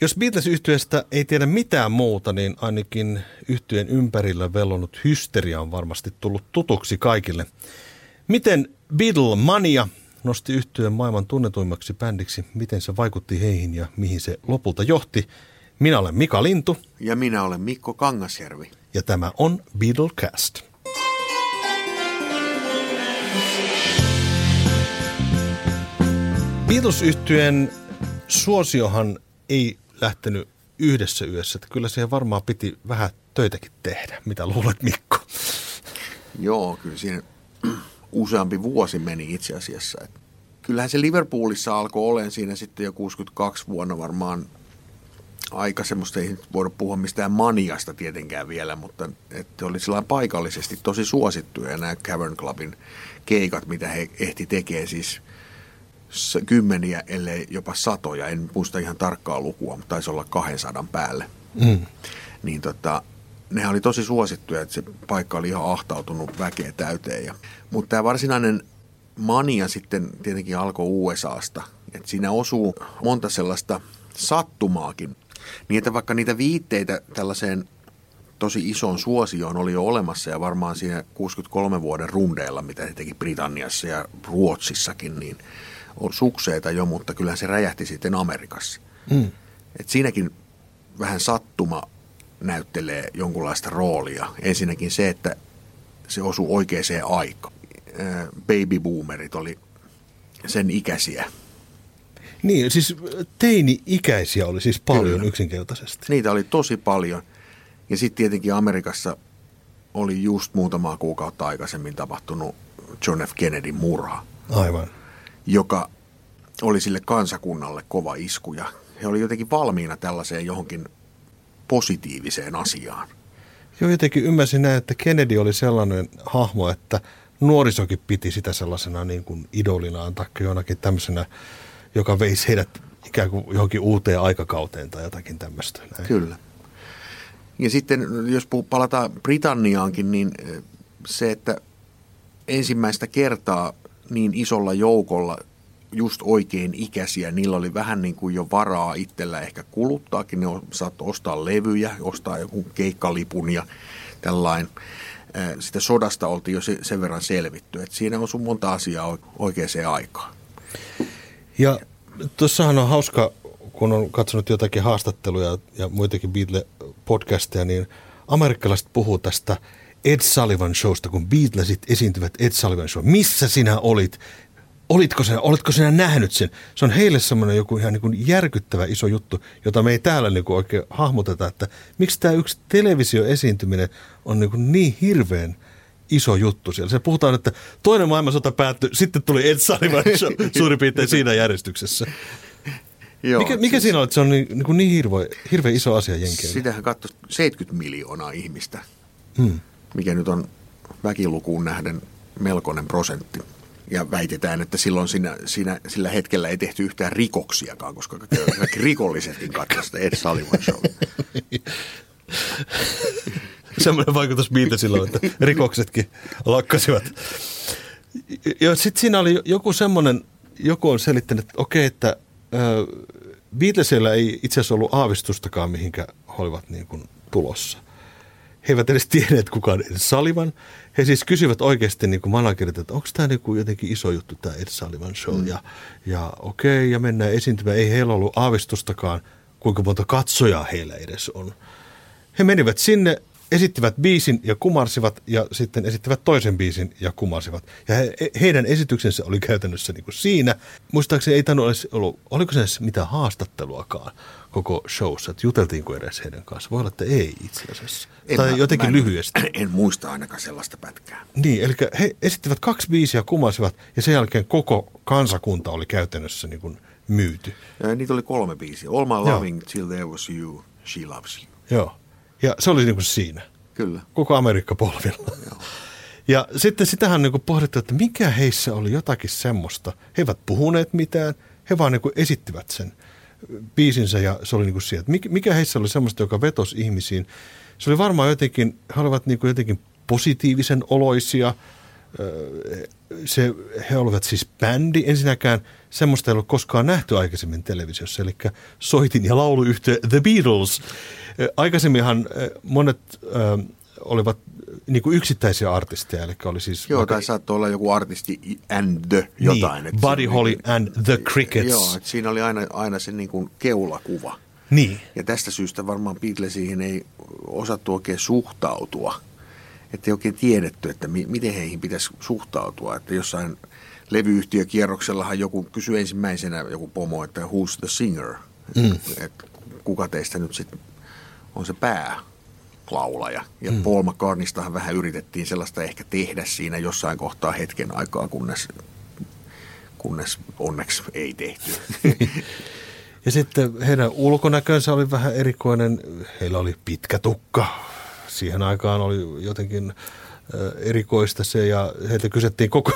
Jos Beatles-yhtyeestä ei tiedä mitään muuta, niin ainakin yhtyeen ympärillä vellonut hysteria on varmasti tullut tutuksi kaikille. Miten Beatlemania nosti yhtyeen maailman tunnetuimmaksi bändiksi? Miten se vaikutti heihin ja mihin se lopulta johti? Minä olen Mika Lintu. Ja minä olen Mikko Kangasjärvi. Ja tämä on Beatlecast. Beatles-yhtyeen suosiohan ei lähtenyt yhdessä yössä. Kyllä siihen varmaan piti vähän töitäkin tehdä. Mitä luulet, Mikko? Joo, kyllä siinä useampi vuosi meni itse asiassa. Kyllähän se Liverpoolissa alkoi olemaan siinä sitten jo 62 vuonna varmaan aika semmoista, ei voida puhua mistään maniasta tietenkään vielä, mutta että oli sillä paikallisesti tosi suosittuja nämä Cavern Clubin keikat, mitä he ehti tekee siis kymmeniä, ellei jopa satoja, en muista ihan tarkkaa lukua, mutta taisi olla 200 päälle. Niin nehän oli tosi suosittuja, että se paikka oli ihan ahtautunut väkeä täyteen. Mutta tämä varsinainen mania sitten tietenkin alkoi USAsta, että siinä osuu monta sellaista sattumaakin. Niin, että vaikka niitä viitteitä tällaiseen tosi isoon suosioon oli jo olemassa ja varmaan siinä 63 vuoden rundeilla, mitä he teki Britanniassa ja Ruotsissakin, niin on sukseita jo, mutta kyllähän se räjähti sitten Amerikassa. Et siinäkin vähän sattuma näyttelee jonkunlaista roolia. Ensinnäkin se, että se osui oikeaan aikaan. Babyboomerit oli sen ikäisiä. Niin, siis teini-ikäisiä oli siis paljon. Kyllä. Yksinkertaisesti. Niitä oli tosi paljon. Ja sitten tietenkin Amerikassa oli just muutamaa kuukautta aikaisemmin tapahtunut John F. Kennedyn murha. Aivan. Joka oli sille kansakunnalle kova isku. Ja he oli jotenkin valmiina tällaiseen johonkin positiiviseen asiaan. Joo, jotenkin ymmärsin näin, että Kennedy oli sellainen hahmo, että nuorisokin piti sitä sellaisena niin kuin idolinaan tai jonakin tämmöisenä, joka veisi heidät ikään kuin johonkin uuteen aikakauteen tai jotakin tämmöistä. Näin. Kyllä. Ja sitten jos palataan Britanniaankin, niin se, että ensimmäistä kertaa niin isolla joukolla just oikein ikäisiä, niillä oli vähän niin kuin jo varaa itsellä ehkä kuluttaakin, ne saattoi ostaa levyjä, ostaa joku keikkalipun ja tällainen. Sitä sodasta oltiin jo sen verran selvitty, että siinä on sun monta asiaa oikeaan aikaan. Ja tuossahan on hauska, kun on katsonut jotakin haastatteluja ja muitakin Beatle-podcasteja, niin amerikkalaiset puhuu tästä Ed Sullivan Showsta, kun Beatlesit esiintyvät Ed Sullivan Show. Missä sinä olit? Oletko sinä nähnyt sen? Se on heille semmoinen joku ihan niin kuin järkyttävä iso juttu, jota me ei täällä niin kuin oikein hahmoteta, että miksi tämä yksi televisioesiintyminen on niin hirveän iso juttu siellä. Se puhutaan, että toinen maailmansota päättyi, sitten tuli Ed Sullivan Show suurin piirtein siinä järjestyksessä. Joo, mikä siinä on, että se on niin hirveän iso asia jenkeillä? Sitähän katsoi 70 miljoonaa ihmistä, mikä nyt on väkilukuun nähden melkoinen prosentti. Ja väitetään, että silloin sillä hetkellä ei tehty yhtään rikoksiakaan, koska kaikki rikollisetkin katsoivat sitä Ed Sullivan Show. Semmoinen vaikutus Beatlesilla, että rikoksetkin lakkasivat. Sitten siinä oli joku on selittänyt, että okei, että Beatlesilla ei itse asiassa ollut aavistustakaan, mihinkä he olivat niin kuin tulossa. He eivät edes tienneet kukaan Ed Sullivan. He siis kysyivät oikeasti niin kuin managerilta, että onko tämä niin kuin jotenkin iso juttu tämä Ed Sullivan Show. Ja okei, ja mennään esiintymään. Ei heillä ollut aavistustakaan, kuinka monta katsojaa heillä edes on. He menivät sinne, esittivät biisin ja kumarsivat ja sitten esittivät toisen biisin ja kumarsivat. Ja heidän esityksensä oli käytännössä niin kuin siinä. Muistaakseni ei tainnut ollut, oliko se edes mitään haastatteluakaan koko showssa, että juteltiinko edes heidän kanssa? Voi olla, että ei itse asiassa. Tai jotenkin lyhyesti. En muista ainakaan sellaista pätkää. Niin, eli he esittivät 2 biisiä, kumarsivat ja sen jälkeen koko kansakunta oli käytännössä niin kuin myyty. Ja niitä oli 3 biisiä. All My Loving, Till There Was You, She Loves You. Joo. Ja se oli niin kuin siinä. Kyllä. Koko Amerikka polvilla. Joo. Ja sitten sitähän niin kuin pohdittu, että mikä heissä oli jotakin semmoista. He eivät puhuneet mitään, he vaan niin kuin esittivät sen biisinsä ja se oli niin kuin sieltä. Mikä heissä oli semmoista, joka vetosi ihmisiin? Se oli varmaan jotenkin, he olivat niin kuin jotenkin positiivisen oloisia. He olivat siis bändi. Ensinnäkään semmoista ei ollut koskaan nähty aikaisemmin televisiossa, eli soitin ja lauluyhtye The Beatles. Aikaisemminhan monet olivat niin kuin yksittäisiä artisteja, eli oli siis... Joo, tai saattoi olla joku artisti and the jotain. Niin, Buddy Holly and the Crickets. Joo, että siinä oli aina se niin kuin keulakuva. Niin. Ja tästä syystä varmaan Beatlesiin ei osattu oikein suhtautua. Että ei oikein tiedetty, että miten heihin pitäisi suhtautua. Että jossain levyyhtiökierroksellahan joku kysyi ensimmäisenä joku pomo, että who's the singer? Että kuka teistä nyt sitten on se päälaulaja? Ja Paul McCartneystahan vähän yritettiin sellaista ehkä tehdä siinä jossain kohtaa hetken aikaa, kunnes onneksi ei tehty. Ja sitten heidän ulkonäkönsä oli vähän erikoinen. Heillä oli pitkä tukka. Siihen aikaan oli jotenkin erikoista se ja heiltä kysyttiin koko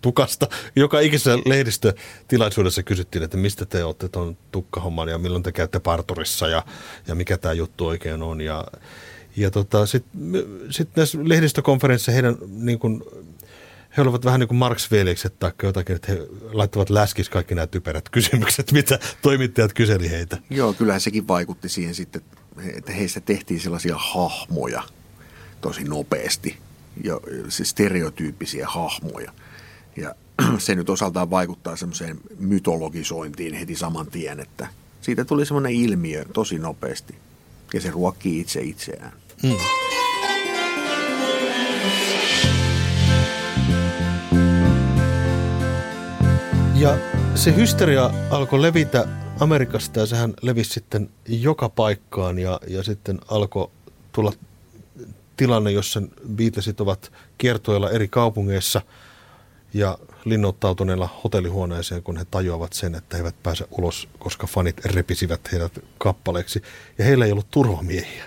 tukasta. Joka ikisessä lehdistötilaisuudessa kysyttiin, että mistä te olette tuon tukkahomman ja milloin te käytte parturissa ja mikä tämä juttu oikein on. Ja sitten näissä lehdistökonferenssissa heidän niin kuin, he olivat vähän niin kuin Marx-veljekset tai jotakin, että he laittavat läskiksi kaikki nämä typerät kysymykset, mitä toimittajat kyseli heitä. Joo, kyllähän sekin vaikutti siihen sitten, että heistä tehtiin sellaisia hahmoja tosi nopeasti, ja stereotyyppisiä hahmoja. Ja se nyt osaltaan vaikuttaa semmoiseen mytologisointiin heti saman tien, että siitä tuli semmoinen ilmiö tosi nopeasti, ja se ruokkii itseään. Mm. Ja se hysteria alkoi levitä Amerikasta ja sehän levisi sitten joka paikkaan ja sitten alkoi tulla tilanne, jossa Beatlesit ovat kiertoilla eri kaupungeissa ja linnoittautuneilla hotellihuoneeseen, kun he tajuavat sen, että he eivät pääse ulos, koska fanit repisivät heidät kappaleeksi ja heillä ei ollut turvamiehiä.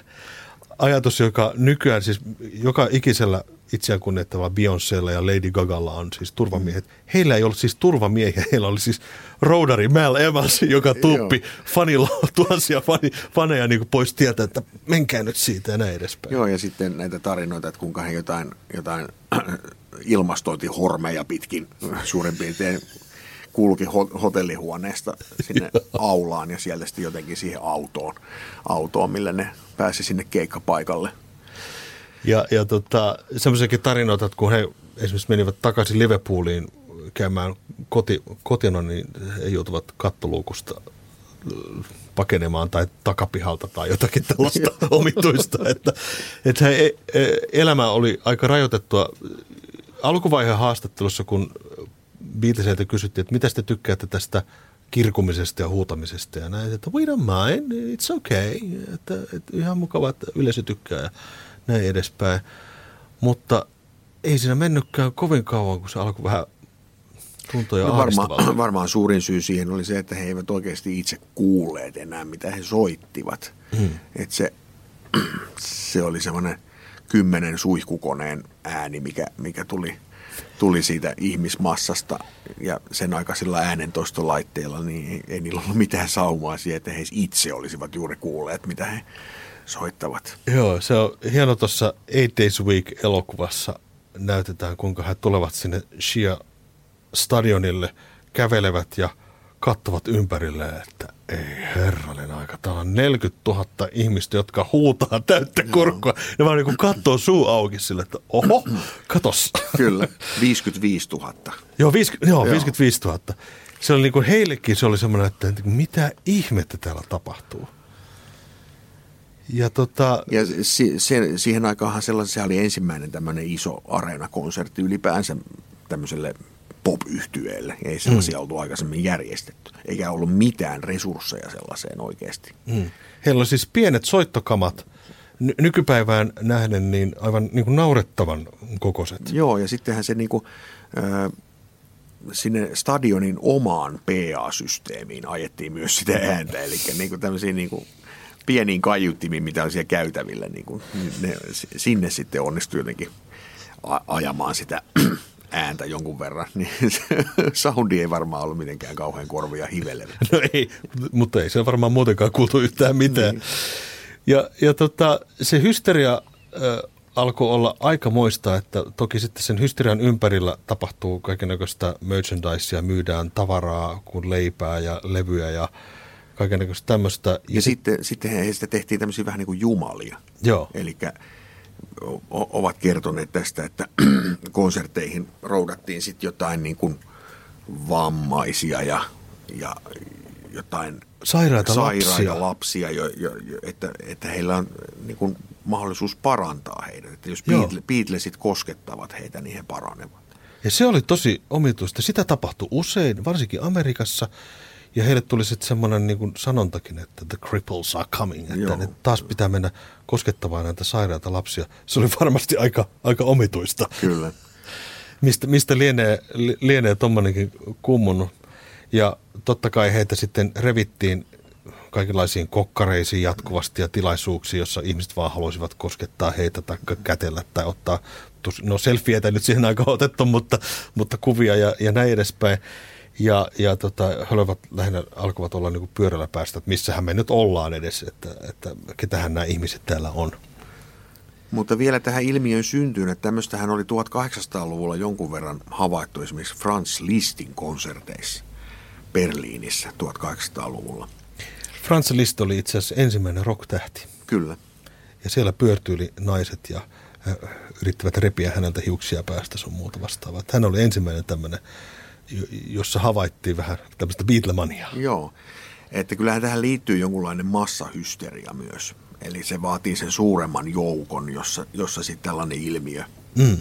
Ajatus, joka nykyään siis joka ikisellä itseään kunnettava Beyoncélla ja Lady Gagalla on siis turvamiehet. Heillä ei ollut siis turvamiehiä, heillä oli siis roudari Mal Evans, joka tuuppi fanilla tuhansia faneja niin kuin pois tietää, että menkää nyt siitä ja näin edespäin. Joo, ja sitten näitä tarinoita, että kuinka he jotain ilmastointihormeja pitkin suurin piirtein kulki hotellihuoneesta sinne aulaan ja sieltä sitten jotenkin siihen autoon, millä ne pääsi sinne keikkapaikalle. Ja semmoisiakin tarinoita, että kun he esimerkiksi menivät takaisin Liverpooliin käymään kotina, niin he joutuvat kattoluukusta pakenemaan tai takapihalta tai jotakin tällaista omituista. Että elämä oli aika rajoitettua. Alkuvaiheen haastattelussa, kun Beatlesiltä kysyttiin, että mitä te tykkäätte tästä kirkumisesta ja huutamisesta ja näin, että we don't mind, it's okay, että ihan mukava, että yleisö tykkää ja näin edespäin, mutta ei siinä mennytkään kovin kauan, kun se alkoi vähän tuntua ja ahdistavalta. Varmaan suurin syy siihen oli se, että he eivät oikeasti itse kuulleet enää, mitä he soittivat. Että se oli semmoinen 10 suihkukoneen ääni, mikä tuli siitä ihmismassasta ja sen aikaisilla äänentoistolaitteilla, niin ei niillä ollut mitään saumaa siihen, että he itse olisivat juuri kuulleet, mitä he soittavat. Joo, se on hieno tuossa Eight Days Week-elokuvassa näytetään, kuinka he tulevat sinne Shea Stadionille, kävelevät ja katsovat ympärille, että ei herranen aika, täällä on 40 000 ihmistä, jotka huutaa täyttä kurkkua. Ne vaan niin kuin katsoo suu auki sille, että oho, katos. Kyllä, 55 000. Joo, 55 000. Se oli niin kuin heillekin, se oli semmoinen, että mitä ihmettä täällä tapahtuu. Ja siihen aikaan se oli ensimmäinen tämmöinen iso areenakonsertti ylipäänsä tämmöiselle pop-yhtyeelle. Ei sellaisia oltu aikaisemmin järjestetty. Eikä ollut mitään resursseja sellaiseen oikeasti. Heillä on siis pienet soittokamat. Nykypäivään nähden niin aivan niin kuin naurettavan kokoiset. Joo, ja sittenhän se niin kuin, sinne stadionin omaan PA-systeemiin ajettiin myös sitä ääntä. Eli niin kuin tämmöisiä... Niin kuin pieniin kaiuttimiin, mitä on siellä käytävillä, niin kuin ne, sinne sitten onnistui jotenkin ajamaan sitä ääntä jonkun verran, niin soundi ei varmaan ollut mitenkään kauhean korvia hivelevä. No ei, mutta ei se varmaan muutenkaan kuultu yhtään mitään. Niin. Ja se hysteria alkoi olla aikamoista, että toki sitten sen hysterian ympärillä tapahtuu kaikennäköistä merchandisea, myydään tavaraa kuin leipää ja levyä ja kaikennäköistä tämmöistä. Ja sitten heistä tehtiin tämmöisiä vähän niin kuin jumalia. Joo. Elikkä ovat kertoneet tästä, että konserteihin roudattiin sitten jotain niin kuin vammaisia ja jotain sairaita lapsia, että heillä on niin kuin mahdollisuus parantaa heidän. Että jos Beatlesit koskettavat heitä, niin he paranevat. Ja se oli tosi omituista. Sitä tapahtui usein, varsinkin Amerikassa. Ja heille tuli sitten semmoinen niin kuin sanontakin, että the cripples are coming, että ne taas pitää mennä koskettamaan näitä sairaita lapsia. Se oli varmasti aika omituista. Kyllä. Mistä lienee tommonenkin kummunut. Ja totta kai heitä sitten revittiin kaikenlaisiin kokkareisiin jatkuvasti ja tilaisuuksiin, jossa ihmiset vaan haluaisivat koskettaa heitä tai kätellä tai ottaa, no selfieitä nyt siihen aikaan otettu, mutta kuvia ja näin edespäin. Ja he lähinnä alkoivat olla niin kuin pyörällä päästä, että missähän me nyt ollaan edes, että ketähän nämä ihmiset täällä on. Mutta vielä tähän ilmiön syntyyn, että tämmöistähän oli 1800-luvulla jonkun verran havaittu esimerkiksi Franz Listin konserteissa Berliinissä 1800-luvulla. Franz Liszt oli itse asiassa ensimmäinen rock-tähti. Kyllä. Ja siellä pyörtyili naiset ja yrittivät repiä häneltä hiuksia päästä sun muuta vastaavaa. Hän oli ensimmäinen tämmöinen, jossa havaittiin vähän tämmöistä Beatlemaniaa. Joo, että kyllähän tähän liittyy jonkunlainen massahysteria myös. Eli se vaatii sen suuremman joukon, jossa sitten tällainen ilmiö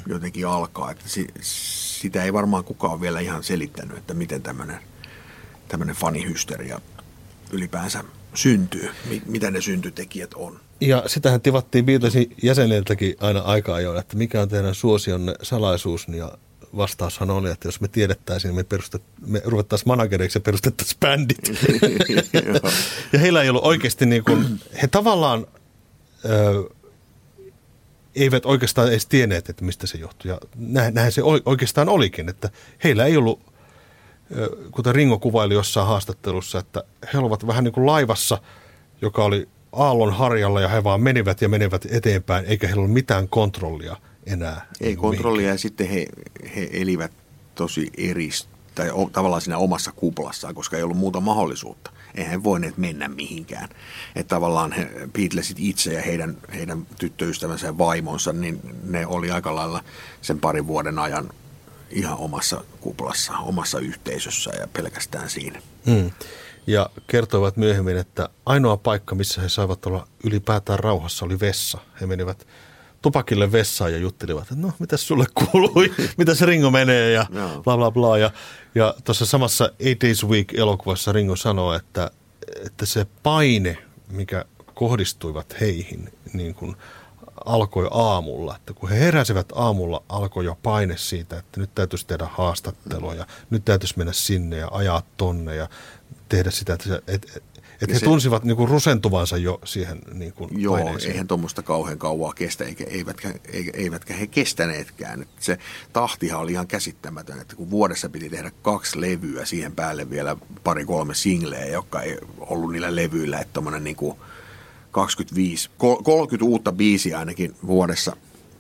jotenkin alkaa. Että sitä ei varmaan kukaan vielä ihan selittänyt, että miten tämmöinen fanihysteria ylipäänsä syntyy, mitä ne syntytekijät on. Ja sitähän tivattiin Beatlesin jäseniltäkin aina aika ajoin, että mikä on teidän suosionne salaisuus, ja vastaushan oli, että jos me tiedettäisiin, me ruvettaisiin managereiksi ja perustettaisiin bändit. Ja heillä ei ollut oikeasti niin kuin, he tavallaan eivät oikeastaan edes tienneet, että mistä se johtuu. Ja näinhän se oikeastaan olikin, että heillä ei ollut, kuten Ringo kuvaili jossain haastattelussa, että he olivat vähän niin kuin laivassa, joka oli aallon harjalla ja he vaan menivät eteenpäin, eikä heillä ollut mitään kontrollia enää. Ei kontrollia mihinkään. Ja sitten he elivät tosi tavallaan siinä omassa kuplassaan, koska ei ollut muuta mahdollisuutta. Eihän he voineet mennä mihinkään. Että tavallaan Beatlesit itse ja heidän tyttöystävänsä ja vaimonsa, niin ne oli aika lailla sen parin vuoden ajan ihan omassa kuplassa, omassa yhteisössä ja pelkästään siinä. Ja kertoivat myöhemmin, että ainoa paikka, missä he saivat olla ylipäätään rauhassa, oli vessa. He menivät tupakille vessaan ja juttelivat, että no, mitäs sulle kuului, mitäs Ringo menee ja bla bla bla. Ja tuossa samassa Eight Days Week-elokuvassa Ringo sanoo, että se paine, mikä kohdistuivat heihin, niin kuin alkoi aamulla, että kun he heräsivät aamulla, alkoi jo paine siitä, että nyt täytyisi tehdä haastattelua ja nyt täytyisi mennä sinne ja ajaa tonne ja tehdä sitä, että he tunsivat niin kuin rusentuvansa jo siihen niin kuin paineeseen. Eihän tuommoista kauhean kauaa kestä, eivätkä he kestäneetkään. Että se tahtihan oli ihan käsittämätön, että kun vuodessa piti tehdä 2 levyä, siihen päälle vielä 2-3 singleä, jotka ei ollut niillä levyillä, että tuommoinen niin kuin 30 uutta biisiä ainakin vuodessa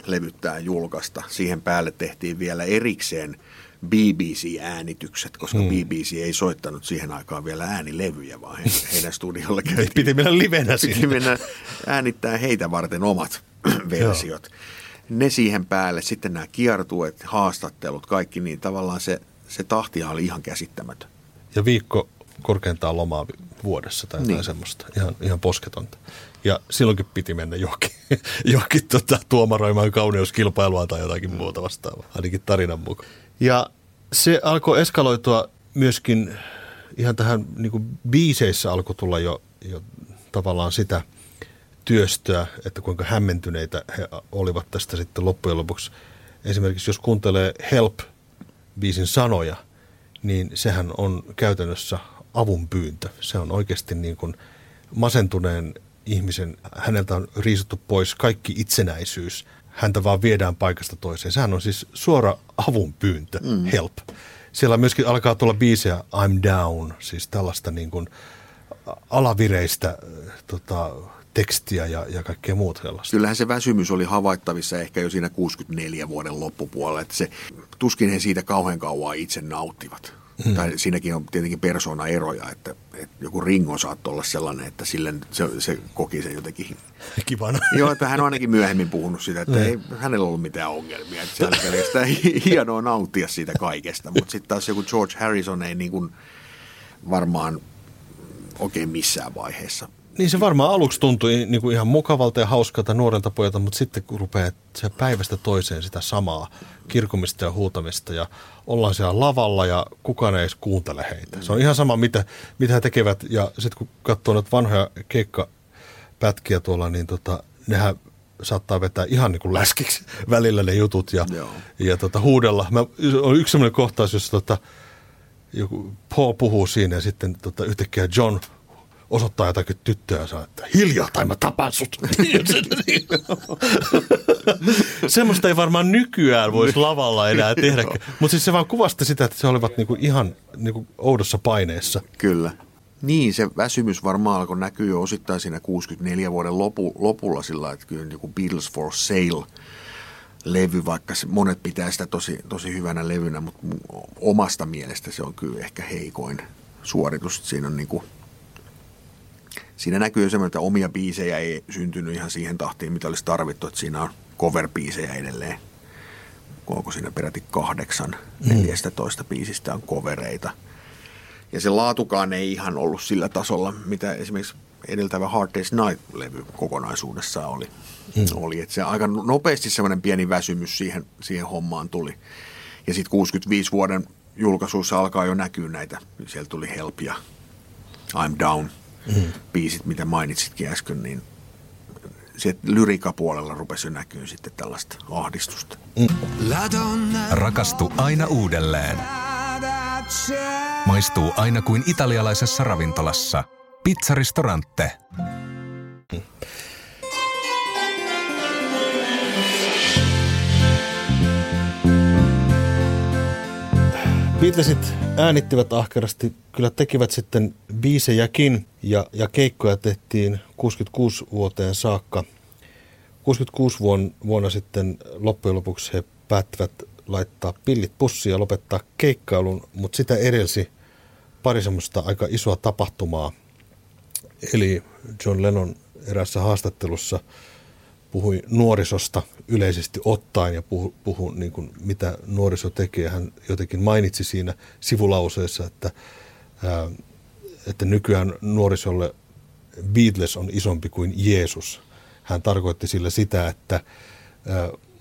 levyttää julkaista. Siihen päälle tehtiin vielä erikseen BBC-äänitykset, koska BBC ei soittanut siihen aikaan vielä äänilevyjä, vaan heidän studiolla käytiin. Piti mennä livenä sinne. Piti mennä äänittää heitä varten omat versiot. Ne siihen päälle, sitten nämä kiertueet, haastattelut, kaikki, niin tavallaan se tahtihan oli ihan käsittämätön. Ja viikko korkeintaan lomaa vuodessa tai jotain semmoista. Ihan posketonta. Ja silloinkin piti mennä johonkin tuomaroimaan kauneuskilpailua tai jotakin muuta vastaavaa, ainakin tarinan mukaan. Ja se alkoi eskaloitua myöskin ihan tähän, niin kuin biiseissä alkoi tulla jo tavallaan sitä työstöä, että kuinka hämmentyneitä he olivat tästä sitten loppujen lopuksi. Esimerkiksi jos kuuntelee Help-biisin sanoja, niin sehän on käytännössä avunpyyntö. Se on oikeasti niin kuin masentuneen ihmisen, häneltä on riisuttu pois kaikki itsenäisyys. Häntä vaan viedään paikasta toiseen. Sehän on siis suora avunpyyntö, help. Siellä myöskin alkaa tulla biisejä I'm down, siis tällaista niin kuin alavireistä tekstiä ja kaikkea muuta sellaista. Kyllähän se väsymys oli havaittavissa ehkä jo siinä 64 vuoden loppupuolella, että se, tuskin he siitä kauhean kauan itse nauttivat. Tai siinäkin on tietenkin persoonaeroja, että joku Ringo saattoi olla sellainen, että sille se koki sen jotenkin kivana. Joo, että hän on ainakin myöhemmin puhunut sitä, että ei hänellä ollut mitään ongelmia. Että se on pelkästään hienoa nauttia siitä kaikesta. Mutta sitten taas joku George Harrison ei niin kuin varmaan oikein missään vaiheessa. Niin se varmaan aluksi tuntui niin kuin ihan mukavalta ja hauskalta nuorelta pojalta, mutta sitten kun rupeaa se päivästä toiseen sitä samaa kirkumista ja huutamista ja ollaan siellä lavalla ja kukaan ei edes kuuntele heitä. Se on ihan sama, mitä he tekevät, ja sitten kun katsoo noita vanhoja keikkapätkiä tuolla, niin nehän saattaa vetää ihan niin kuin läskiksi välillä ne jutut ja huudella. On yksi sellainen kohtaus, jossa joku Paul puhuu siinä ja sitten yhtäkkiä John osoittaa jotakin tyttöä ja sanoo, että hiljaa tai mä tapan sut. Semmoista ei varmaan nykyään voisi lavalla enää tehdä. Mutta siis se vaan kuvasti sitä, että se olivat niinku ihan niinku oudossa paineessa. Kyllä. Niin, se väsymys varmaan alkoi näkyä jo osittain siinä 64 vuoden lopulla sillä, että kyllä joku Beatles for Sale -levy, vaikka monet pitää sitä tosi hyvänä levynä, mutta omasta mielestä se on kyllä ehkä heikoin suoritus. Siinä on niinku... Siinä näkyy semmoinen, että omia biisejä ei syntynyt ihan siihen tahtiin, mitä olisi tarvittu, että siinä on cover-biisejä edelleen. Onko siinä peräti 8, 14 biisistä on covereita. Ja se laatukaan ei ihan ollut sillä tasolla, mitä esimerkiksi edeltävä Hard Day's Night-levy kokonaisuudessaan oli. Oli että se aika nopeasti semmoinen pieni väsymys siihen hommaan tuli. Ja sitten 65 vuoden julkaisuissa alkaa jo näkyä näitä. Siellä tuli Help ja I'm Down. Biisit, mitä mainitsitkin äsken, niin lyrikapuolella rupesi näkyy sitten tällaista ahdistusta. Rakastu aina uudelleen. Maistuu aina kuin italialaisessa ravintolassa. Pizzaristorante. Beatlesit äänittivät ahkerasti, kyllä tekivät sitten biisejäkin ja keikkoja tehtiin 66 vuoteen saakka. 66 vuonna sitten loppujen lopuksi he päättivät laittaa pillit pussiin ja lopettaa keikkailun, mutta sitä edelsi pari semmoista aika isoa tapahtumaa. Eli John Lennon eräässä haastattelussa puhui nuorisosta yleisesti ottaen ja puhui niin kuin mitä nuoriso tekee. Hän jotenkin mainitsi siinä sivulauseessa, että nykyään nuorisolle Beatles on isompi kuin Jeesus. Hän tarkoitti sillä sitä, että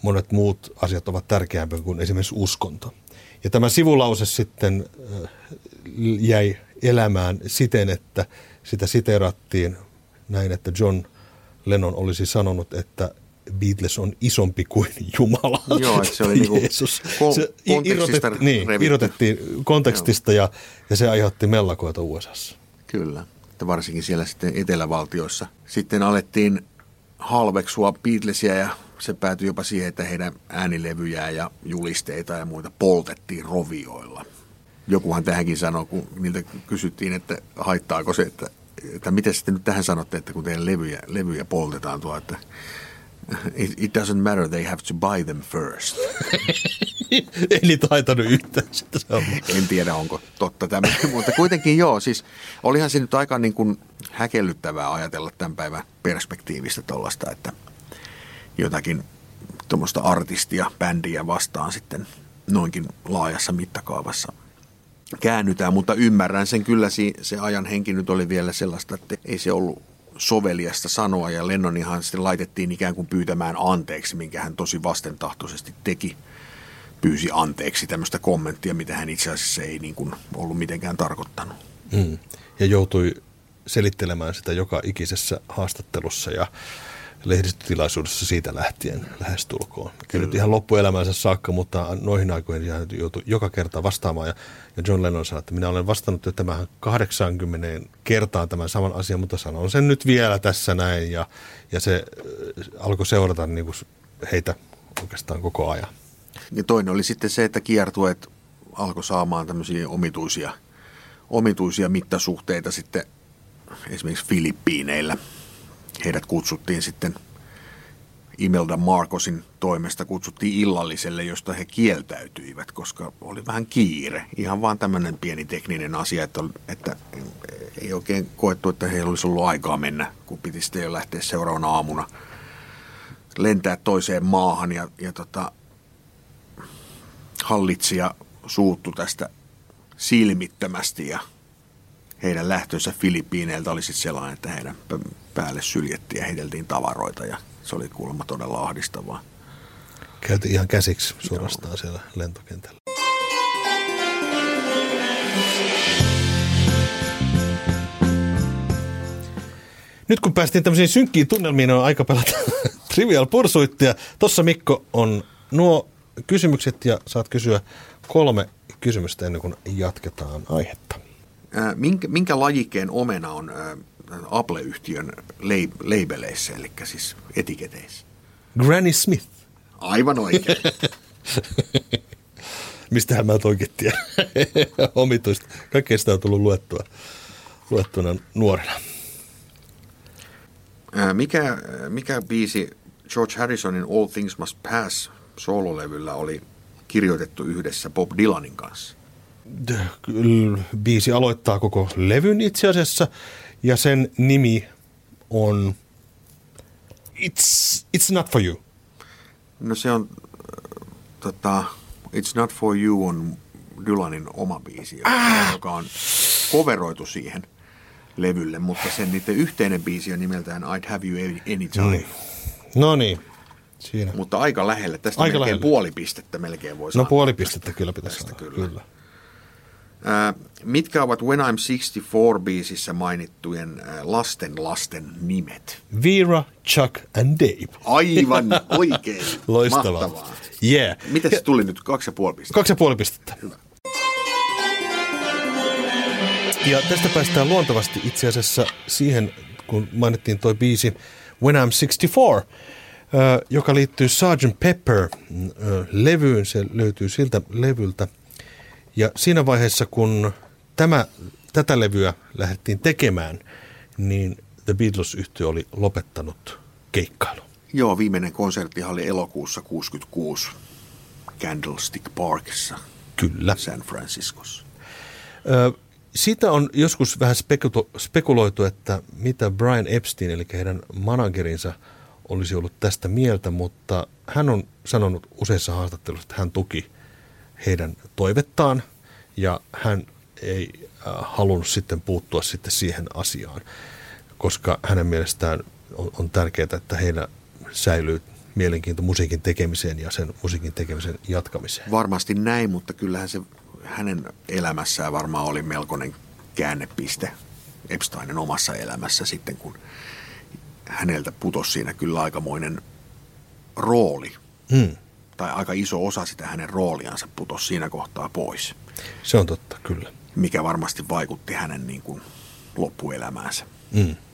monet muut asiat ovat tärkeämpiä kuin esimerkiksi uskonto. Ja tämä sivulause sitten jäi elämään siten, että sitä siteerattiin näin, että John Lennon olisi sanonut, että Beatles on isompi kuin Jumala. Joo, se oli niinku irrotettiin kontekstista ja se aiheutti mellakoita USA:ssa. Kyllä, että varsinkin siellä sitten etelävaltioissa. Sitten alettiin halveksua Beatlesia ja se päätyi jopa siihen, että heidän äänilevyjään ja julisteita ja muita poltettiin rovioilla. Jokuhan tähänkin sanoi, kun niiltä kysyttiin, että haittaako se, että miten sitten nyt tähän sanotte, että kun teidän levyjä poltetaan tuo, että it doesn't matter, they have to buy them first. Ei niitä haitanut yhtään sitä samaa. En tiedä, onko totta tämä, mutta kuitenkin joo, siis olihan se nyt aika niin kuin häkellyttävää ajatella tämän päivän perspektiivistä tuollaista, että jotakin tuommoista artistia, bändiä vastaan sitten noinkin laajassa mittakaavassa käännytään, mutta ymmärrän sen kyllä, se ajan henki nyt oli vielä sellaista, että ei se ollut soveliasta sanoa, ja Lennonihan sitten laitettiin ikään kuin pyytämään anteeksi, minkä hän tosi vastentahtoisesti teki, pyysi anteeksi tämmöistä kommenttia, mitä hän itse asiassa ei niin kuin ollut mitenkään tarkoittanut. Ja joutui selittelemään sitä joka ikisessä haastattelussa, ja lehdistötilaisuudessa siitä lähtien lähestulkoon. Kyllä nyt ihan loppuelämänsä saakka, mutta noihin aikoihin hän joutui joka kerta vastaamaan. Ja John Lennon sanoi, että minä olen vastannut jo tämän 80 kertaa tämän saman asian, mutta sanon sen nyt vielä tässä näin. Ja se alkoi seurata niin kuin heitä oikeastaan koko ajan. Ja toinen oli sitten se, että kiertueet alkoi saamaan tämmöisiä omituisia mittasuhteita sitten esimerkiksi Filippiineillä. Heidät kutsuttiin sitten Imelda Marcosin toimesta illalliselle, josta he kieltäytyivät, koska oli vähän kiire. Ihan vaan tämmöinen pieni tekninen asia, että ei oikein koettu, että heillä olisi ollut aikaa mennä, kun piti sitten jo lähteä seuraavana aamuna lentää toiseen maahan. Ja hallitsija suuttu tästä silmittömästi ja heidän lähtönsä Filippiineiltä oli sitten sellainen, että heidän päälle syljettiin ja heiteltiin tavaroita ja se oli kuulemma todella ahdistavaa. Käytiin ihan käsiksi suorastaan siellä lentokentällä. Nyt kun päästiin tämmöisiin synkkiin tunnelmiin, on aika pelata Trivial Pursuittia. Tossa Mikko on nuo kysymykset ja saat kysyä 3 kysymystä ennen kuin jatketaan aihetta. Minkä lajikkeen omena on Apple-yhtiön leibeleissä, eli siis etiketeissä? Granny Smith. Aivan oikein. Mistähän mä oikein tiedän. Omituista. Kaikkea sitä on tullut luettuna nuorena. Mikä biisi George Harrisonin All Things Must Pass -soololevyllä oli kirjoitettu yhdessä Bob Dylanin kanssa? Biisi aloittaa koko levyn itse asiassa, ja sen nimi on It's Not For You. No se on, It's Not For You on Dylanin oma biisi, joka on coveroitu siihen levylle, mutta sen niiden yhteinen biisi on nimeltään I'd Have You Anytime. No niin. Siinä. Mutta aika lähellä. Tästä aika melkein lähelle. Puoli pistettä voi saada. No puoli pistettä kyllä pitäisi saada. Kyllä. Mitkä ovat When I'm 64 -biisissä mainittujen lasten nimet? Vera, Chuck and Dave. Aivan oikein. Loistavaa. Mahtavaa. Yeah. Mitä se tuli nyt? 2,5 pistettä? 2,5 pistettä. Hyvä. Ja tästä päästään luontavasti itse asiassa siihen, kun mainittiin toi biisi When I'm 64, joka liittyy Sgt. Pepper-levyyn. Se löytyy siltä levyltä. Ja siinä vaiheessa, kun tätä levyä lähdettiin tekemään, niin The Beatles-yhtye oli lopettanut keikkailun. Joo, viimeinen konserttihan oli elokuussa 1966 Candlestick Parkissa. Kyllä. San Franciscossa. Siitä on joskus vähän spekuloitu, että mitä Brian Epstein, eli heidän managerinsa, olisi ollut tästä mieltä, mutta hän on sanonut useissa haastatteluissa, että hän tuki heidän toivettaan ja hän ei halunnut sitten puuttua sitten siihen asiaan, koska hänen mielestään on tärkeää, että heillä säilyy mielenkiinto musiikin tekemiseen ja sen musiikin tekemisen jatkamiseen. Varmasti näin, mutta kyllähän se hänen elämässään varmaan oli melkoinen käännepiste Epsteinin omassa elämässä sitten, kun häneltä putosi siinä kyllä aikamoinen rooli. Tai aika iso osa sitä hänen rooliansa putosi siinä kohtaa pois. Se on totta, kyllä. Mikä varmasti vaikutti hänen niin kuin loppuelämäänsä.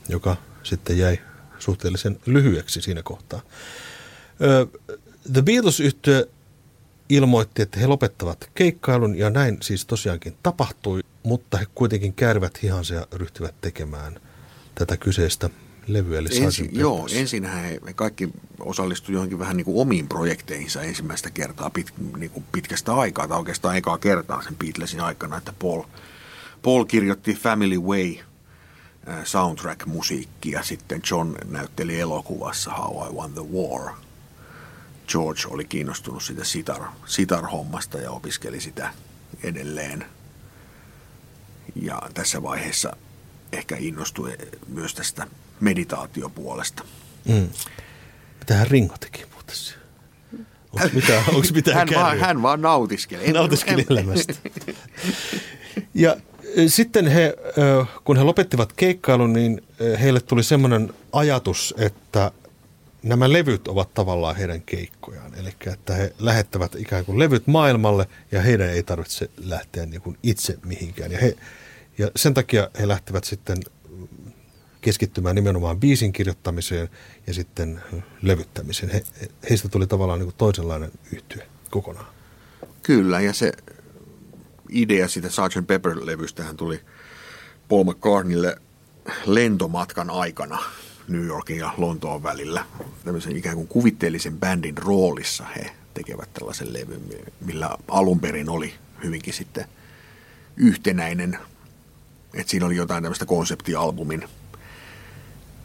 Joka sitten jäi suhteellisen lyhyeksi siinä kohtaa. The Beatles-yhtye ilmoitti, että he lopettavat keikkailun, ja näin siis tosiaankin tapahtui, mutta he kuitenkin käärivät hihansa ja ryhtyvät tekemään tätä kyseistä levyä. Ensinhän he kaikki osallistui johonkin vähän niin kuin omiin projekteihinsa ensimmäistä kertaa niin kuin pitkästä aikaa, tai oikeastaan ekaa kertaa sen Beatlesin aikana, että Paul kirjoitti Family Way soundtrack-musiikkia, sitten John näytteli elokuvassa How I Won the War. George oli kiinnostunut sitä sitar-hommasta ja opiskeli sitä edelleen. Ja tässä vaiheessa ehkä innostui myös tästä meditaatiopuolesta. Mitähän Ringo teki muutessa? Onko mitään kärryä? Hän vaan nautiskeli. Nautiskeli elämästä. Ja sitten he, kun he lopettivat keikkailun, niin heille tuli semmoinen ajatus, että nämä levyt ovat tavallaan heidän keikkojaan. Eli että he lähettävät ikään kuin levyt maailmalle ja heidän ei tarvitse lähteä niin kuin itse mihinkään. Ja sen takia he lähtevät sitten keskittymään nimenomaan biisin kirjoittamiseen ja sitten levyttämiseen. Heistä tuli tavallaan niin kuin toisenlainen yhtye kokonaan. Kyllä, ja se idea siitä Sgt. Pepper-levystähän tuli Paul McCartneylle lentomatkan aikana New Yorkin ja Lontoon välillä. Tämmöisen ikään kuin kuvitteellisen bändin roolissa he tekevät tällaisen levyn, millä alun perin oli hyvinkin sitten yhtenäinen. Että siinä oli jotain tämmöistä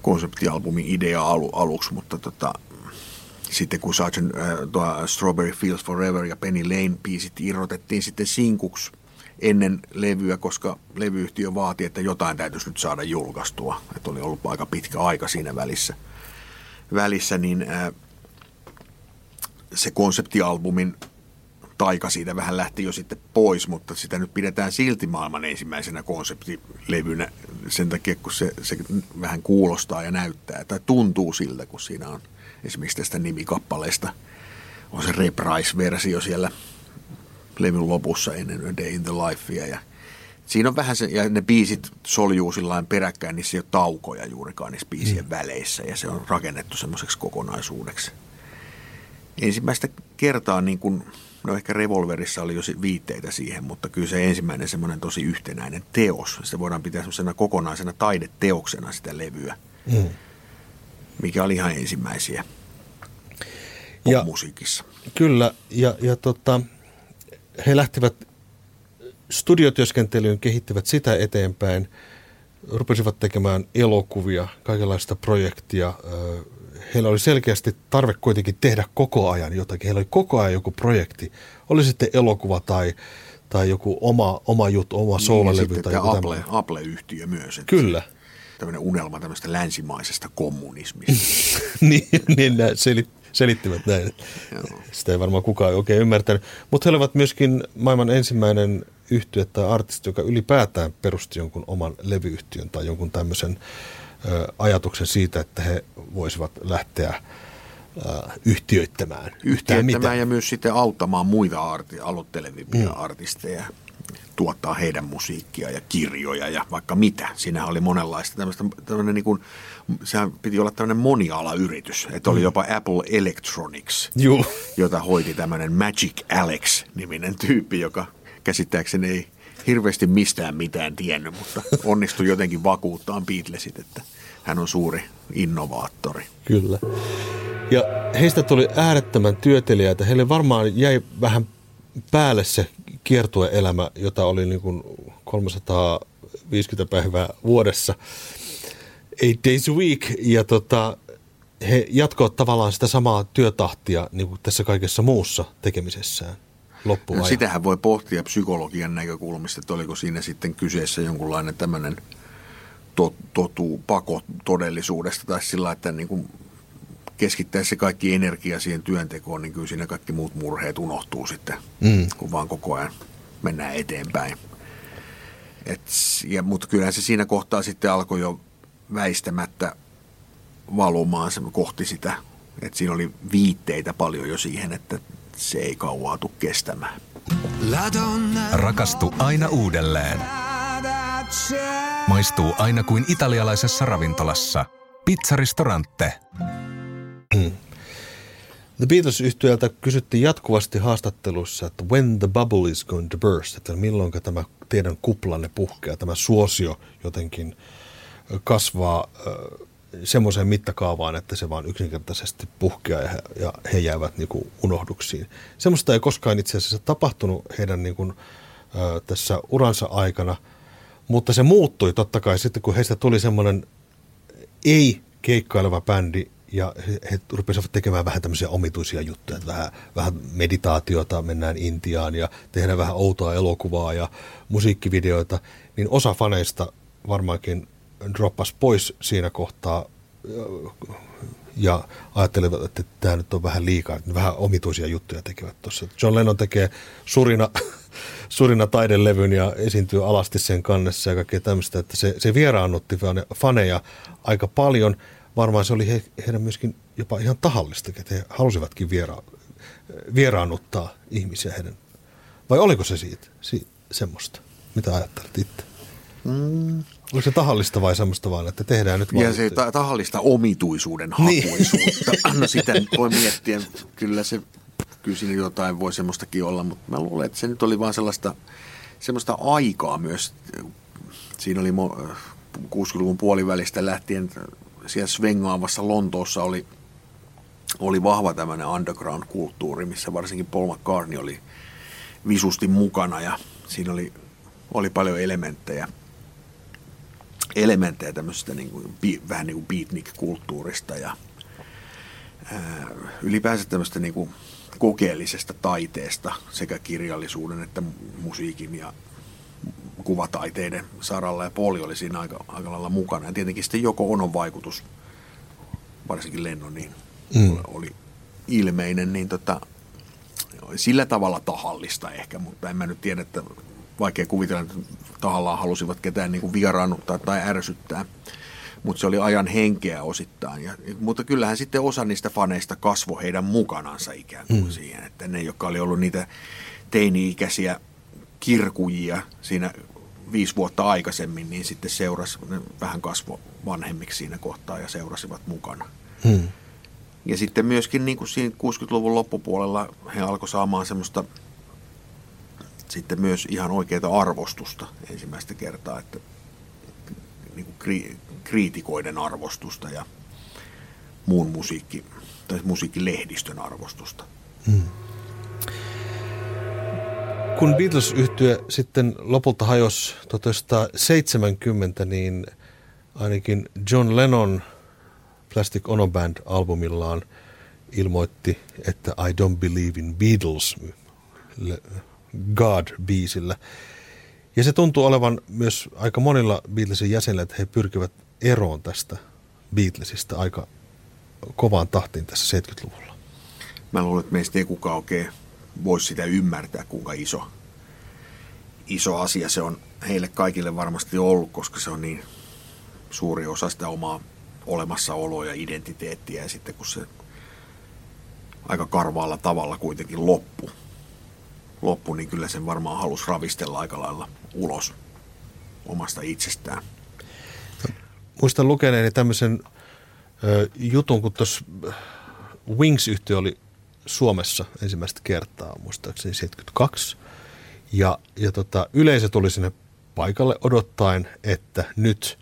konseptialbumin ideaa aluksi, mutta sitten kun Strawberry Fields Forever ja Penny Lane -biisit irrotettiin sitten sinkuksi ennen levyä, koska levyyhtiö vaati, että jotain täytyisi nyt saada julkaistua. Että oli ollut aika pitkä aika siinä välissä niin se konseptialbumin taika siitä vähän lähti jo sitten pois, mutta sitä nyt pidetään silti maailman ensimmäisenä konseptilevynä sen takia, kun se vähän kuulostaa ja näyttää tai tuntuu siltä, kun siinä on esimerkiksi tästä nimikappaleesta on se reprise-versio siellä levyn lopussa ennen A Day in the Lifea. Ja siinä on vähän se, ja ne biisit soljuu sillain peräkkäin, niissä ei ole taukoja juurikaan niissä biisien väleissä, ja se on rakennettu semmoiseksi kokonaisuudeksi. Ensimmäistä kertaa niin kuin, no ehkä Revolverissa oli jo viitteitä siihen, mutta kyllä se ensimmäinen semmoinen tosi yhtenäinen teos, se voidaan pitää semmoisena kokonaisena taideteoksena sitä levyä, mikä oli ihan ensimmäisiä musiikissa. Kyllä, ja he lähtivät studiotyöskentelyyn, kehittivät sitä eteenpäin, rupesivat tekemään elokuvia, kaikenlaista projektia. Heillä oli selkeästi tarve kuitenkin tehdä koko ajan jotakin. Heillä oli koko ajan joku projekti. Oli sitten elokuva tai joku oma juttu, oma soul-levy. Niin, tai Apple-yhtiö myös. Että kyllä. Tämmöinen unelma tämmöistä länsimaisesta kommunismista. Niin nämä selittivät näin. Sitä ei varmaan kukaan oikein ymmärtänyt. Mutta he olivat myöskin maailman ensimmäinen yhtye tai artisti, joka ylipäätään perusti jonkun oman levyyhtiön tai jonkun tämmöisen ajatuksen siitä, että he voisivat lähteä yhtiöittämään. Yhtiöittämään ja myös sitten auttamaan muita aloittelevimpia artisteja, tuottaa heidän musiikkia ja kirjoja ja vaikka mitä. Siinä oli monenlaista tämmöistä, niin kuin, sehän piti olla tämmöinen monialayritys, että oli jopa Apple Electronics, jota hoiti tämmöinen Magic Alex-niminen tyyppi, joka käsittääkseni ei hirveästi mistään mitään tiennyt, mutta onnistui jotenkin vakuuttaan Beatlesit, että hän on suuri innovaattori. Kyllä. Ja heistä tuli äärettömän työtelijäitä. Heille varmaan jäi vähän päälle se kiertueelämä, jota oli niin kuin 350 päivää vuodessa. 8 days a week. Ja he jatkoivat tavallaan sitä samaa työtahtia niin kuin tässä kaikessa muussa tekemisessään. No, sitähän voi pohtia psykologian näkökulmista, että oliko siinä sitten kyseessä jonkunlainen tämmöinen pako todellisuudesta tai sillä, että niin kuin keskittää se kaikki energia siihen työntekoon, niin kyllä siinä kaikki muut murheet unohtuu sitten, kun vaan koko ajan mennään eteenpäin. Mutta kyllähän se siinä kohtaa sitten alkoi jo väistämättä valumaan kohti sitä, että siinä oli viitteitä paljon jo siihen, että se ei kauaa tule kestämään. Rakastu aina uudelleen. Maistuu aina kuin italialaisessa ravintolassa. Pizzaristorante. The Beatles-yhtyeeltä kysyttiin jatkuvasti haastattelussa, että when the bubble is going to burst, että milloin tämä teidän kuplanne puhkeaa, tämä suosio jotenkin kasvaa semmoiseen mittakaavaan, että se vaan yksinkertaisesti puhkeaa ja he jäävät niin kuin unohduksiin. Semmoista ei koskaan itse asiassa tapahtunut heidän niin kuin, tässä uransa aikana, mutta se muuttui totta kai sitten, kun heistä tuli semmoinen ei-keikkaileva bändi ja he rupesivat tekemään vähän tämmöisiä omituisia juttuja, että vähän meditaatiota, mennään Intiaan ja tehdään vähän outoa elokuvaa ja musiikkivideoita, niin osa faneista varmaankin droppas pois siinä kohtaa ja ajattelivat, että tämä nyt on vähän liikaa, että vähän omituisia juttuja tekevät tuossa. John Lennon tekee surina taidelevyn ja esiintyy alasti sen kannessa ja kaikkea tämmöistä, että se vieraannutti faneja aika paljon, varmaan se oli heidän myöskin jopa ihan tahallista, että he halusivatkin vieraannuttaa ihmisiä heidän. Vai oliko se siitä semmoista, mitä ajattelit itse? Oliko se tahallista vai semmoista vaan, että tehdään nyt vaan? Ja se tahallista omituisuuden hakuisuutta. Niin. No sitä voi miettiä, kyllä siinä jotain voi semmoistakin olla, mutta mä luulen, että se nyt oli vaan semmoista aikaa myös. Siinä oli 60-luvun puolivälistä lähtien siellä svengaavassa Lontoossa oli vahva tämmöinen underground-kulttuuri, missä varsinkin Paul McCartney oli visusti mukana ja siinä oli paljon elementtejä tämmöisestä niin kuin, vähän niin kuin beatnik-kulttuurista ja ylipäänsä tämmöistä niin kuin kokeellisesta taiteesta sekä kirjallisuuden että musiikin ja kuvataiteiden saralla ja Pauli oli siinä aika lailla mukana. Ja tietenkin sitten joko Onon vaikutus, varsinkin Lennoniin, oli ilmeinen, niin sillä tavalla tahallista ehkä, mutta en mä nyt tiedä, että vaikea kuvitella, että tahallaan halusivat ketään niin kuin vieraannuttaa tai ärsyttää, mutta se oli ajan henkeä osittain. Mutta kyllähän sitten osa niistä faneista kasvoi heidän mukanansa ikään kuin siihen, että ne, jotka oli ollut niitä teini-ikäisiä kirkujia siinä 5 vuotta aikaisemmin, niin sitten seurasi, vähän kasvoi vanhemmiksi siinä kohtaa ja seurasivat mukana. Ja sitten myöskin niin kuin siinä 60-luvun loppupuolella he alkoi saamaan semmoista sitten myös ihan oikeaa arvostusta ensimmäistä kertaa, että niin kuin kriitikoiden arvostusta ja muun musiikkilehdistön arvostusta. Kun Beatles-yhtye sitten lopulta hajosi 1970, niin ainakin John Lennon Plastic Ono Band-albumillaan ilmoitti, että I don't believe in Beatles God-biisillä. Ja se tuntuu olevan myös aika monilla Beatlesin jäsenillä, että he pyrkivät eroon tästä Beatlesista aika kovaan tahtiin tässä 70-luvulla. Mä luulen, että meistä ei kukaan oikein voisi sitä ymmärtää, kuinka iso asia se on heille kaikille varmasti ollut, koska se on niin suuri osa sitä omaa olemassaoloa ja identiteettiä, ja sitten kun se aika karvaalla tavalla kuitenkin loppu, niin kyllä sen varmaan halusi ravistella aika lailla ulos omasta itsestään. Muistan lukeneeni tämmöisen jutun, kun tuossa Wings-yhtye oli Suomessa ensimmäistä kertaa, muistaakseni 72, ja yleisö tuli sinne paikalle odottaen, että nyt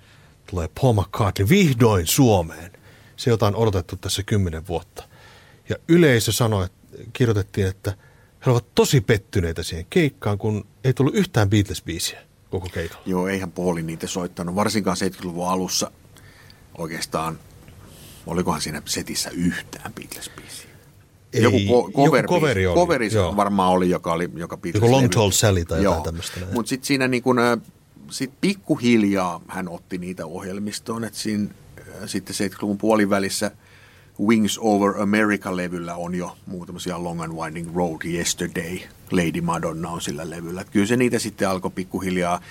tulee Paul McCartney vihdoin Suomeen. Se, jota on odotettu tässä 10 vuotta. Ja yleisö sanoi, kirjoitettiin, että he ovat tosi pettyneitä siihen keikkaan, kun ei tullut yhtään Beatles-biisiä koko keikalla. Joo, eihän Pauli niitä soittanut. Varsinkaan 70-luvun alussa oikeastaan, olikohan siinä setissä yhtään Beatles-biisiä? Ei, joku coveri oli. Coveri varmaan oli, joka Beatles. Joku Long Tall Sally tai jotain tämmöistä. Mutta sitten siinä niin kun, sitten pikkuhiljaa hän otti niitä ohjelmistoon, että siinä sitten 70-luvun puolivälissä Wings Over America-levyllä on jo muutamia Long and Winding Road, Yesterday, Lady Madonna on sillä levyllä. Että kyllä se niitä sitten alkoi pikkuhiljaa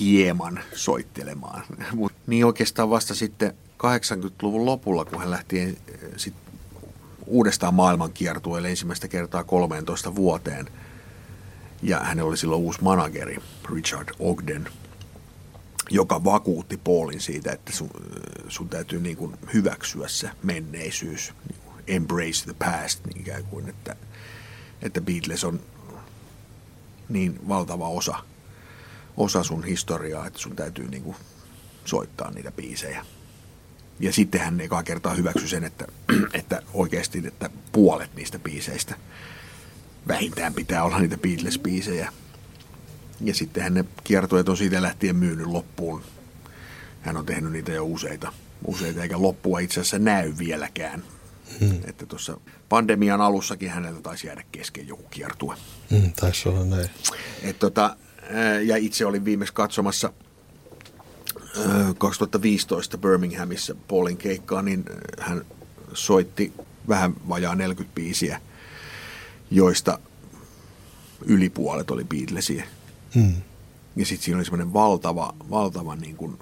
hieman soittelemaan. Mut niin oikeastaan vasta sitten 80-luvun lopulla, kun hän lähti sit uudestaan maailmankiertueelle ensimmäistä kertaa 13 vuoteen. Ja hänellä oli silloin uusi manageri, Richard Ogden, joka vakuutti Paulin siitä, että sun täytyy niin kuin hyväksyä se menneisyys, niin kuin embrace the past, niin ikään kuin, että Beatles on niin valtava osa sun historiaa, että sun täytyy niin kuin soittaa niitä biisejä. Ja sitten hän ekaa kertaa hyväksyi sen, että oikeasti että puolet niistä biiseistä vähintään pitää olla niitä Beatles-biisejä. Ja sittenhän ne kiertueet on siitä lähtien myynyt loppuun. Hän on tehnyt niitä jo useita eikä loppua itse asiassa näy vieläkään. Että tuossa pandemian alussakin häneltä taisi jäädä kesken joku kiertue. Taisi olla näin. Ja itse olin viimeksi katsomassa 2015 Birminghamissa Paulin keikkaa, niin hän soitti vähän vajaa 40 biisiä, joista yli puolet oli Beatlesia. Ja sitten siinä oli semmoinen valtava niin kuin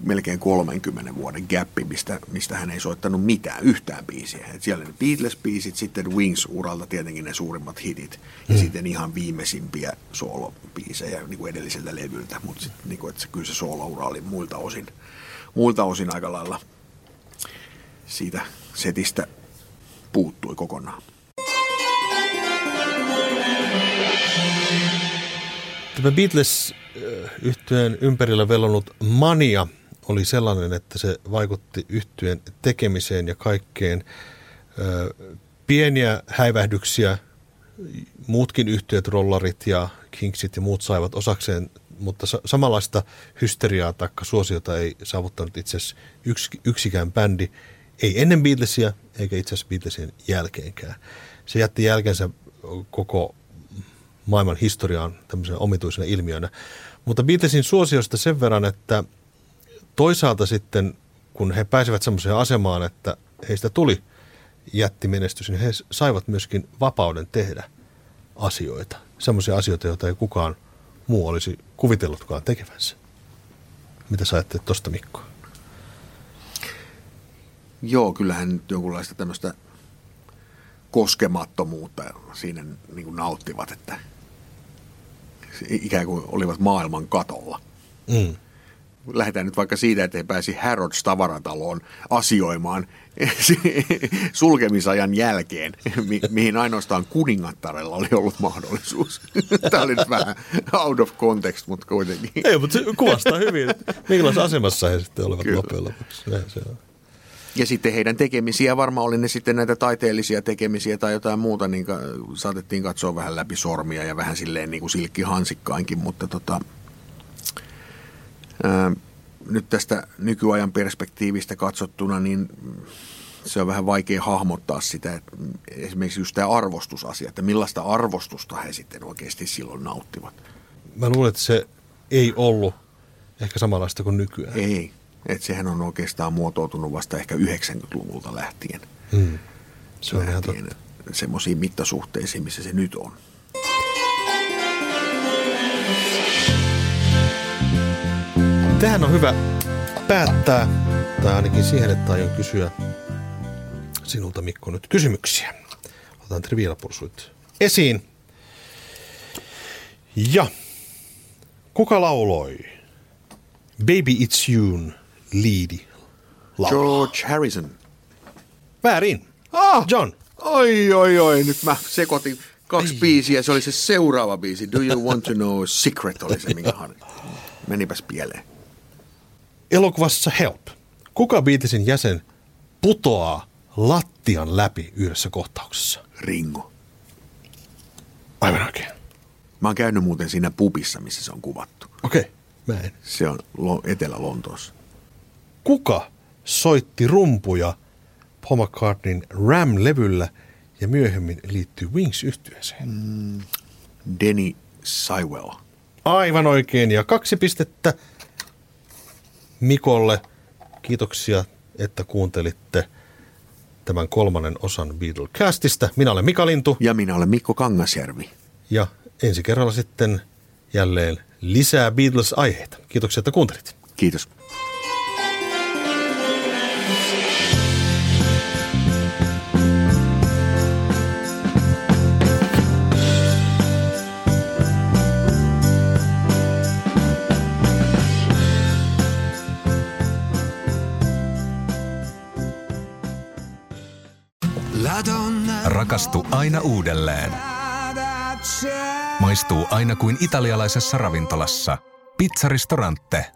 melkein 30 vuoden gäppi, mistä hän ei soittanut mitään, yhtään biisiä. Et siellä ne Beatles-biisit, sitten Wings-uralta tietenkin ne suurimmat hitit ja sitten ihan viimeisimpiä soolobiisejä niin kuin edelliseltä levyltä, mutta niin kyllä se sooloura oli muilta osin aika lailla siitä setistä puuttui kokonaan. Tämä Beatles-yhtyeen ympärillä vellonut mania oli sellainen, että se vaikutti yhtyeen tekemiseen ja kaikkeen. Pieniä häivähdyksiä, muutkin yhtyöt, rollarit ja Kingsit ja muut saivat osakseen, mutta samanlaista hysteriaa tai suosiota ei saavuttanut itse asiassa yksikään bändi, ei ennen Beatlesia eikä itse asiassa Beatlesien jälkeenkään. Se jätti jälkeensä koko maailman historiaan tämmöisenä omituisena ilmiönä. Mutta Beatlesin suosiosta sen verran, että toisaalta sitten, kun he pääsivät semmoiseen asemaan, että heistä tuli jättimenestys, niin he saivat myöskin vapauden tehdä asioita. Semmoisia asioita, joita ei kukaan muu olisi kuvitellutkaan tekevänsä. Mitä sä ajattelet tuosta, Mikko? Joo, kyllähän nyt jonkunlaista tämmöistä koskemattomuutta siinä niin kuin nauttivat, että ikään kuin olivat maailman katolla. Mm. Lähdetään nyt vaikka siitä, että he pääsi Harrods-tavarataloon asioimaan sulkemisajan jälkeen, mihin ainoastaan kuningattarella oli ollut mahdollisuus. Tämä oli nyt vähän out of context, mutta kuitenkin. Ei, mutta se kuvastaa hyvin, että minkälaisessa asemassa he sitten olivat loppujen lopuksi. Ja sitten heidän tekemisiä, varmaan oli ne sitten näitä taiteellisia tekemisiä tai jotain muuta, niin saatettiin katsoa vähän läpi sormia ja vähän silleen niin kuin silkkihansikkaankin, mutta nyt tästä nykyajan perspektiivistä katsottuna, niin se on vähän vaikea hahmottaa sitä, että esimerkiksi just tämä arvostusasia, että millaista arvostusta he sitten oikeasti silloin nauttivat. Mä luulen, että se ei ollut ehkä samanlaista kuin nykyään. Ei. Että sehän on oikeastaan muotoutunut vasta ehkä 90-luvulta lähtien. Mm. Se on lähtien semmoisiin mittasuhteisiin, missä se nyt on. Tähän on hyvä päättää, tai ainakin siihen, että aion kysyä sinulta, Mikko, nyt kysymyksiä. Otan trivialapursuit esiin. Ja kuka lauloi Baby It's You -liidi? George Harrison. Väärin. John. Oi, nyt mä sekoitin kaksi biisiä. Se oli se seuraava biisi. Do You Want to Know Secret oli se, minkä menipäs pieleen. Elokuvassa Help. Kuka Beatlesin jäsen putoaa lattian läpi yhdessä kohtauksessa? Ringo. Aivan oikein. Mä oon käynyt muuten siinä pubissa, missä se on kuvattu. Okei. Mä en. Se on Etelä-Lontoossa. Kuka soitti rumpuja Paul McCartneyn Ram-levyllä ja myöhemmin liittyy Wings-yhtyeeseen? Denny Sywell. Aivan oikein, ja 2 pistettä Mikolle. Kiitoksia, että kuuntelitte tämän 3. osan Beatlecastista. Minä olen Mika Lintu. Ja minä olen Mikko Kangasjärvi. Ja ensi kerralla sitten jälleen lisää Beatles-aiheita. Kiitoksia, että kuuntelit. Kiitos. Rakastu aina uudelleen. Maistuu aina kuin italialaisessa ravintolassa. Pizzaristorante.